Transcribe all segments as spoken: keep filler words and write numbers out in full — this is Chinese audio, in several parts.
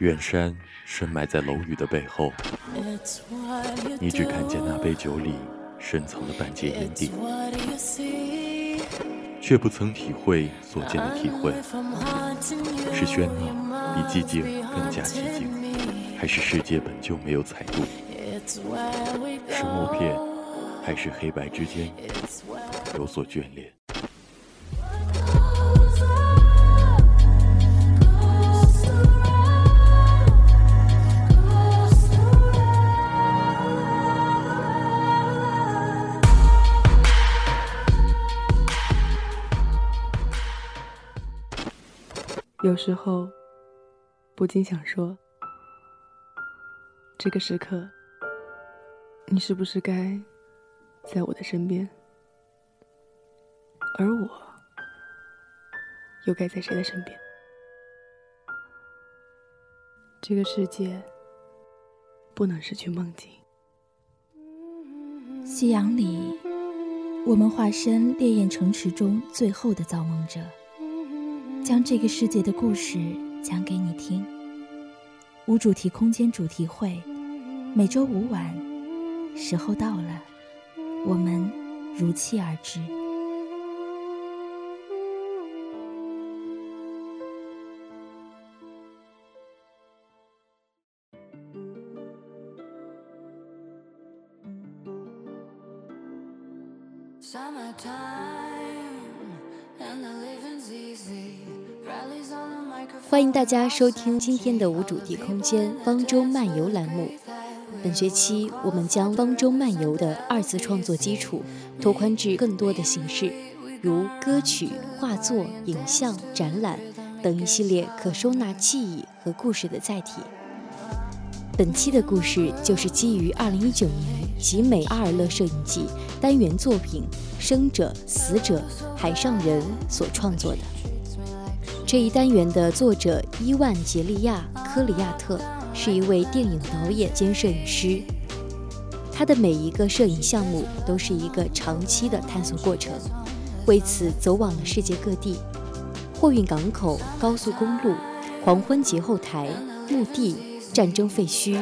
远山深埋在楼宇的背后，你只看见那杯酒里深藏的半截阴蒂，却不曾体会所见的体会，是喧闹比寂静更加寂静，还是世界本就没有彩度？是默片，还是黑白之间有所眷恋？有时候不禁想说，这个时刻你是不是该在我的身边，而我又该在谁的身边？这个世界不能失去梦境。夕阳里，我们化身烈焰城池中最后的造梦者，将这个世界的故事讲给你听。无主题空间主题会，每周五晚，时候到了，我们如期而至。欢迎大家收听今天的无主题空间方舟漫游栏目。本学期我们将方舟漫游的二次创作基础拓宽至更多的形式，如歌曲、画作、影像、展览等一系列可收纳记忆和故事的载体。本期的故事就是基于二零一九年集美阿尔勒摄影季单元作品《生者、死者、海上人》所创作的。这一单元的作者伊万杰利亚·科里亚特是一位电影导演兼摄影师，他的每一个摄影项目都是一个长期的探索过程，为此走往了世界各地，货运港口、高速公路、黄昏节后台、墓地、战争废墟。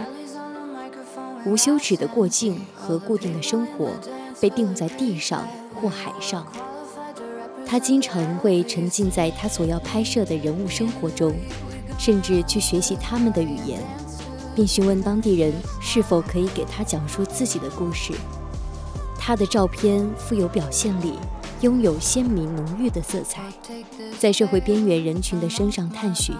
无休止的过境和固定的生活被定在地上或海上，他经常会沉浸在他所要拍摄的人物生活中，甚至去学习他们的语言，并询问当地人是否可以给他讲述自己的故事。他的照片富有表现力，拥有鲜明浓郁的色彩，在社会边缘人群的身上探寻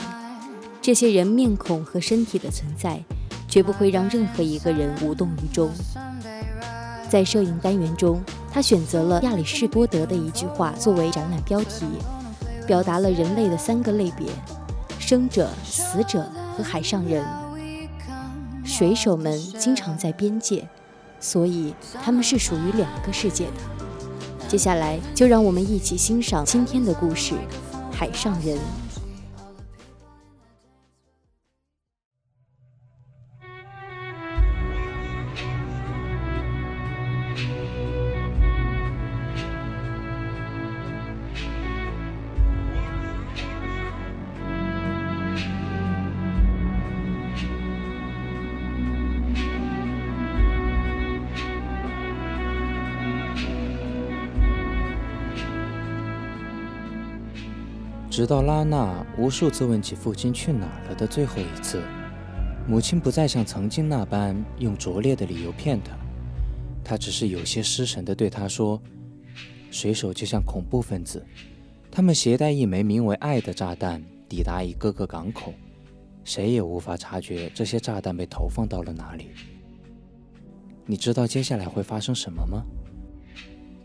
这些人面孔和身体的存在，绝不会让任何一个人无动于衷。在摄影单元中，他选择了亚里士多德的一句话作为展览标题，表达了人类的三个类别：生者、死者和海上人。水手们经常在边界，所以他们是属于两个世界的。接下来就让我们一起欣赏今天的故事《海上人》。直到拉娜无数次问起父亲去哪儿了的最后一次，母亲不再像曾经那般用拙劣的理由骗他，她只是有些失神地对他说：水手就像恐怖分子，他们携带一枚名为爱的炸弹抵达一个个港口，谁也无法察觉这些炸弹被投放到了哪里。你知道接下来会发生什么吗？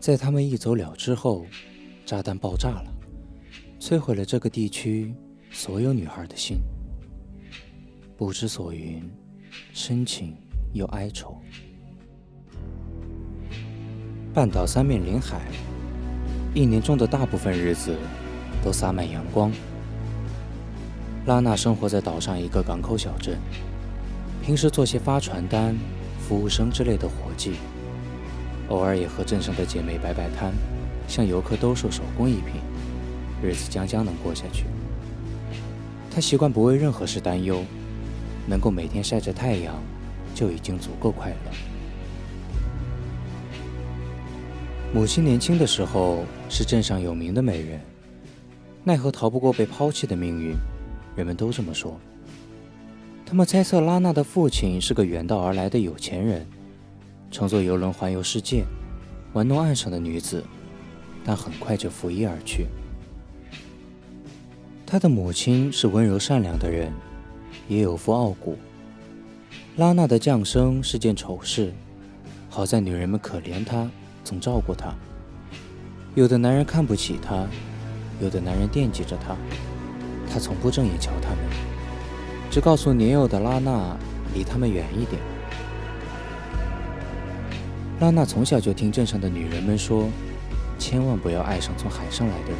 在他们一走了之后，炸弹爆炸了，摧毁了这个地区所有女孩的心，不知所云，深情又哀愁。半岛三面临海，一年中的大部分日子都洒满阳光。拉娜生活在岛上一个港口小镇，平时做些发传单、服务生之类的活计，偶尔也和镇上的姐妹摆摆摊，向游客兜售手工艺品。日子将将能过下去，他习惯不为任何事担忧，能够每天晒着太阳就已经足够快乐。母亲年轻的时候是镇上有名的美人，奈何逃不过被抛弃的命运，人们都这么说。他们猜测拉娜的父亲是个远道而来的有钱人，乘坐游轮环游世界，玩弄岸上的女子，但很快就拂衣而去。他的母亲是温柔善良的人，也有副傲骨。拉娜的降生是件丑事，好在女人们可怜她，总照顾她。有的男人看不起她，有的男人惦记着她，她从不正眼瞧他们，只告诉年幼的拉娜离他们远一点。拉娜从小就听镇上的女人们说，千万不要爱上从海上来的人，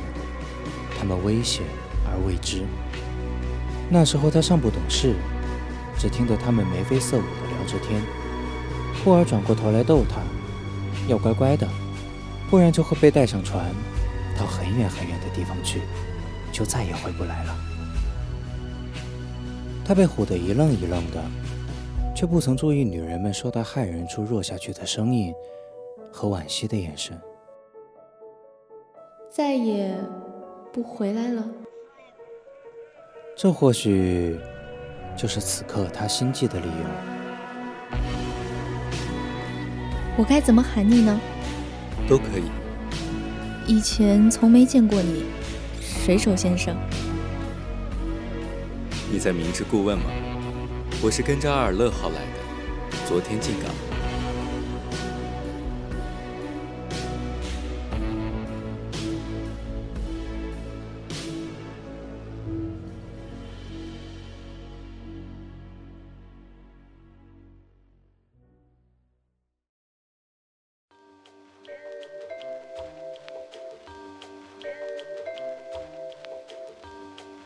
他们危险而未知。那时候她尚不懂事，只听得他们眉飞色舞地聊着天，忽而转过头来逗她，要乖乖的，不然就会被带上船，到很远很远的地方去，就再也回不来了。她被唬得一愣一愣的，却不曾注意女人们说她害人处弱下去的声音和惋惜的眼神。再也不回来了。这或许就是此刻他心悸的理由。我该怎么喊你呢？都可以。以前从没见过你，水手先生。你在明知故问吗？我是跟着阿尔勒号来的，昨天进港。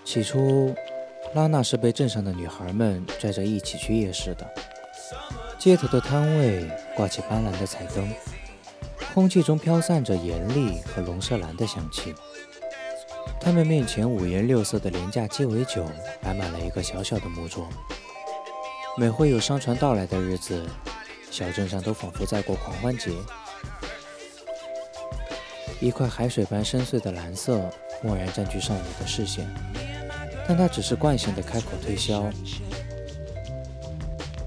起初，拉娜是被镇上的女孩们拽着一起去夜市的。街头的摊位挂起斑斓的彩灯，空气中飘散着盐栗和龙舌兰的香气。他们面前五颜六色的廉价鸡尾酒摆满了一个小小的木桌。每回有商船到来的日子，小镇上都仿佛在过狂欢节。一块海水般深邃的蓝色蓦然占据上我的视线，但他只是惯性的开口推销。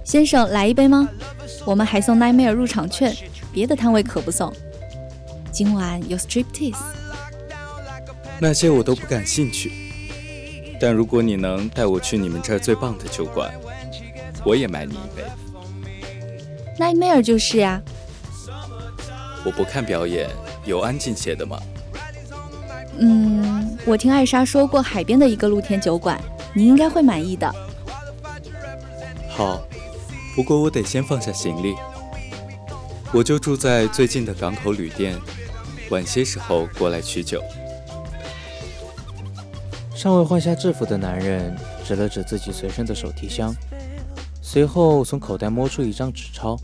先生，来一杯吗？我们还送奈梅尔入场券，别的摊位可不送。今晚有 striptease。 那些我都不感兴趣，但如果你能带我去你们这儿最棒的酒馆，我也买你一杯。奈梅尔就是呀、啊、我不看表演，有安静些的吗？嗯，我听艾莎说过海边的一个露天酒馆，你应该会满意的。好，不过我得先放下行李，我就住在最近的港口旅店，晚些时候过来取酒。尚未换下制服的男人指了指自己随身的手提箱，随后从口袋摸出一张纸钞，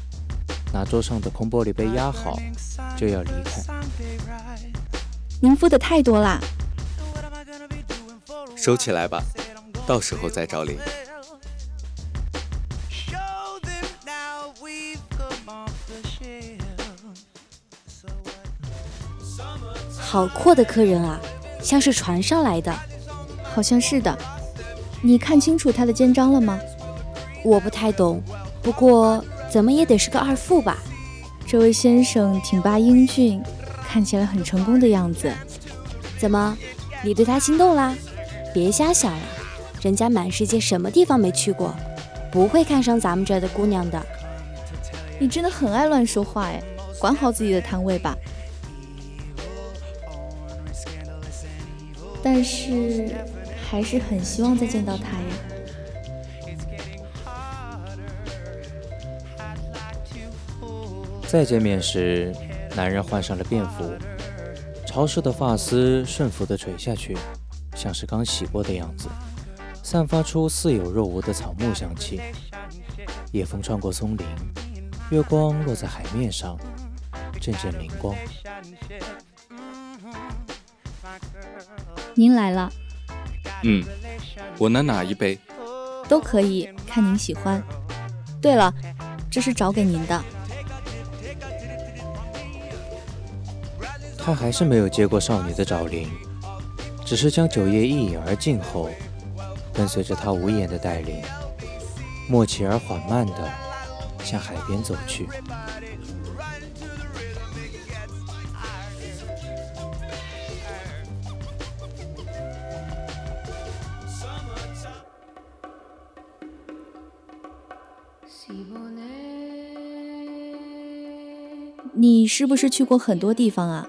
拿桌上的空玻璃杯压好，就要离开。您付的太多啦，收起来吧，到时候再找零。好阔的客人啊，像是船上来的。好像是的。你看清楚他的肩章了吗？我不太懂，不过怎么也得是个二副吧。这位先生挺拔英俊，看起来很成功的样子。怎么，你对他心动啦？别瞎想了，人家满世界什么地方没去过，不会看上咱们这儿的姑娘的。你真的很爱乱说话哎，管好自己的摊位吧。但是还是很希望再见到他呀。再见面时，男人换上了便服，潮湿的发丝顺服地垂下去，像是刚洗过的样子，散发出似有若无的草木香气。夜风穿过松林，月光落在海面上，阵阵灵光。您来了。嗯，我能拿一杯？都可以，看您喜欢。对了，这是找给您的。他还是没有接过少女的找零，只是将酒液一饮而尽后，跟随着他无言的带领，默契而缓慢地向海边走去。你是不是去过很多地方啊？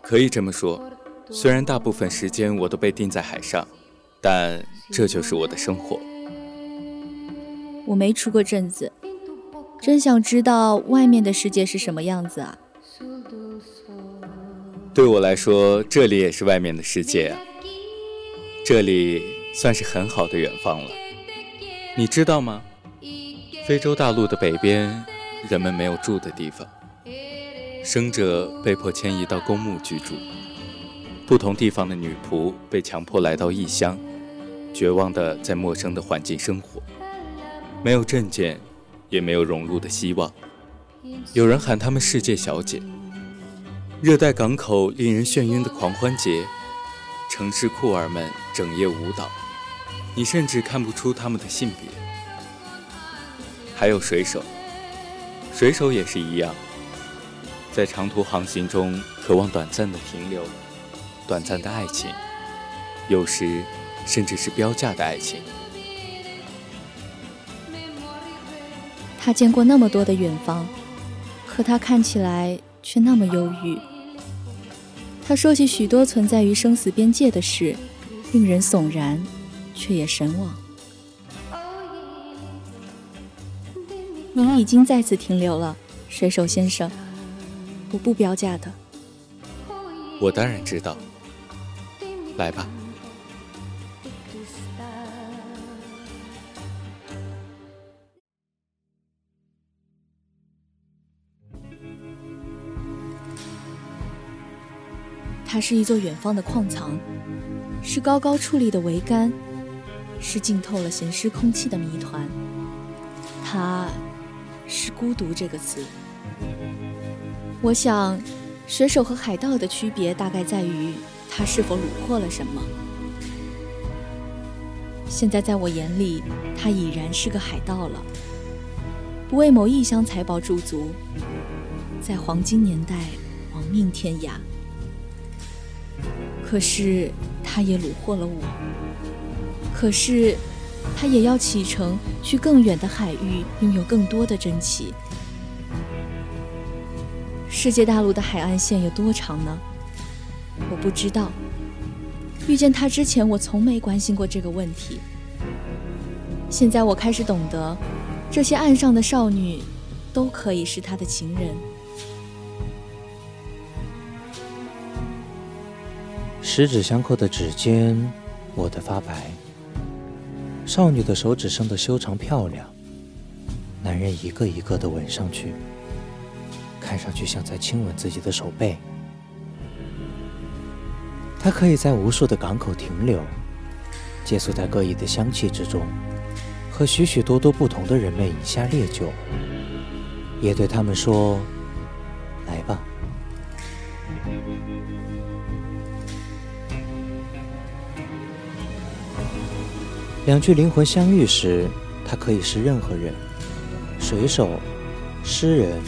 可以这么说，虽然大部分时间我都被定在海上，但这就是我的生活。我没出过镇子，真想知道外面的世界是什么样子啊。对我来说，这里也是外面的世界啊，这里算是很好的远方了。你知道吗？非洲大陆的北边，人们没有住的地方，生者被迫迁移到公墓居住，不同地方的女仆被强迫来到异乡，绝望地在陌生的环境生活，没有证件，也没有融入的希望。有人喊她们世界小姐。热带港口令人眩晕的狂欢节，城市酷儿们整夜舞蹈，你甚至看不出他们的性别。还有水手，水手也是一样，在长途航行中渴望短暂的停留，短暂的爱情，有时甚至是标价的爱情。他见过那么多的远方，可他看起来却那么忧郁。他说起许多存在于生死边界的事，令人悚然，却也神往。您已经再次停留了，水手先生，我不标价的。我当然知道，来吧。它是一座远方的矿藏，是高高矗立的桅杆，是浸透了咸湿空气的谜团。它是孤独这个词。我想，水手和海盗的区别大概在于他是否虏获了什么。现在在我眼里，他已然是个海盗了，不为某一箱财宝驻足，在黄金年代亡命天涯。可是他也虏获了我，可是他也要启程去更远的海域，拥有更多的珍奇。世界大陆的海岸线有多长呢？我不知道。遇见他之前，我从没关心过这个问题。现在我开始懂得，这些岸上的少女都可以是他的情人。十指相扣的指尖，我的发白。少女的手指生得修长漂亮，男人一个一个地吻上去，看上去像在亲吻自己的手背。她可以在无数的港口停留，借宿在各异的香气之中，和许许多多不同的人们饮下烈酒，也对他们说：“来吧。”两具灵魂相遇时，它可以是任何人，水手、诗人、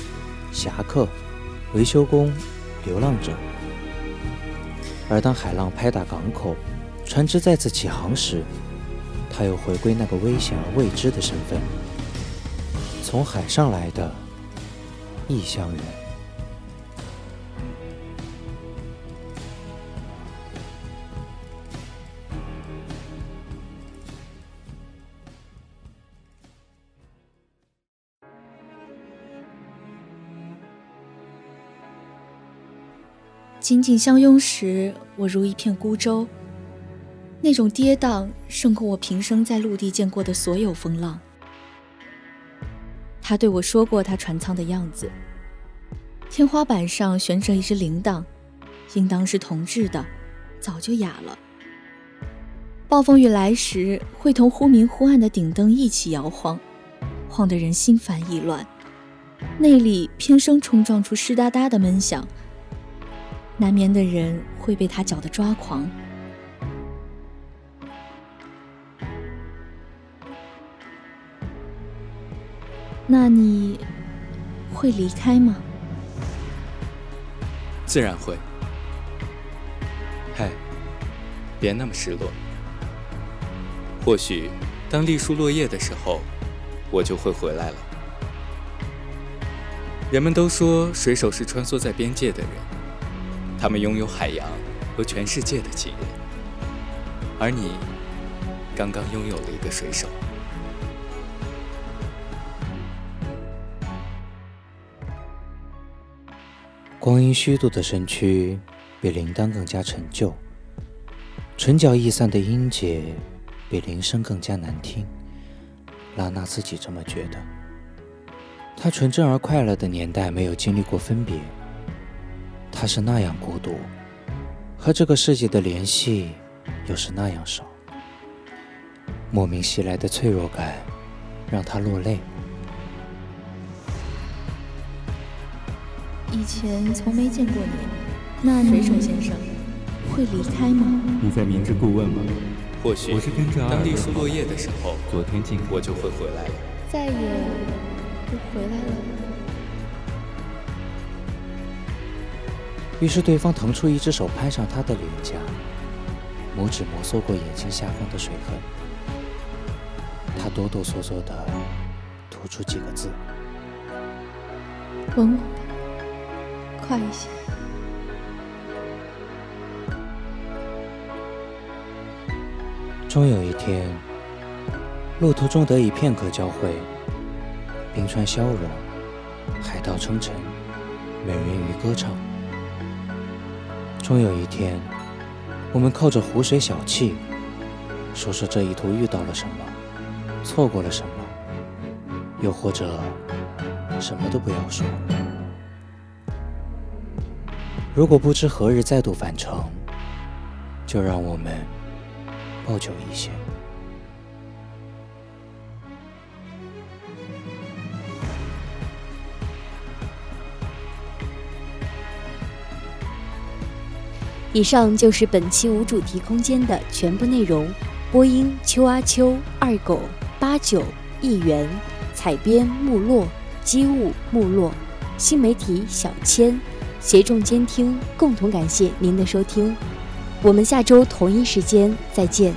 侠客、维修工、流浪者。而当海浪拍打港口，船只再次起航时，它又回归那个危险而未知的身份，从海上来的异乡人。紧紧相拥时，我如一片孤舟，那种跌宕胜过我平生在陆地见过的所有风浪。他对我说过他船舱的样子，天花板上悬着一只铃铛，应当是铜制的，早就哑了。暴风雨来时，会同忽明忽暗的顶灯一起摇晃，晃得人心烦意乱。内里偏生冲撞出湿哒哒的闷响，难眠的人会被它搅得抓狂。那你会离开吗？自然会。嗨，别那么失落。或许当栗树落叶的时候，我就会回来了。人们都说水手是穿梭在边界的人，他们拥有海洋和全世界的记忆，而你刚刚拥有了一个水手。光阴虚度的身躯比铃铛更加陈旧，唇角易散的音节比铃声更加难听。拉娜自己这么觉得。她纯真而快乐的年代没有经历过分别，她是那样孤独，和这个世界的联系又是那样少。莫名袭来的脆弱感让她落泪。以前从没见过你，那水手先生会离开吗？你在明知故问吗？或许我是跟着当栗树落叶的时候，昨天进我就会回来了，再也不回来了。于是对方腾出一只手拍上他的脸颊，拇指摩挲过眼睛下方的水痕，他哆哆嗦嗦地吐出几个字：吻我吧，快一些。终有一天，路途中得以片刻交汇，冰川消融，海盗称臣，美人鱼歌唱。终有一天，我们靠着湖水小憩，说说这一途遇到了什么，错过了什么，又或者什么都不要说。如果不知何日再度返程，就让我们抱久一些。以上就是本期无主题空间的全部内容。播音：邱阿秋、二狗、八九、一元、采编：木落、机务、木落、新媒体：小千，协众监听。共同感谢您的收听。我们下周同一时间再见。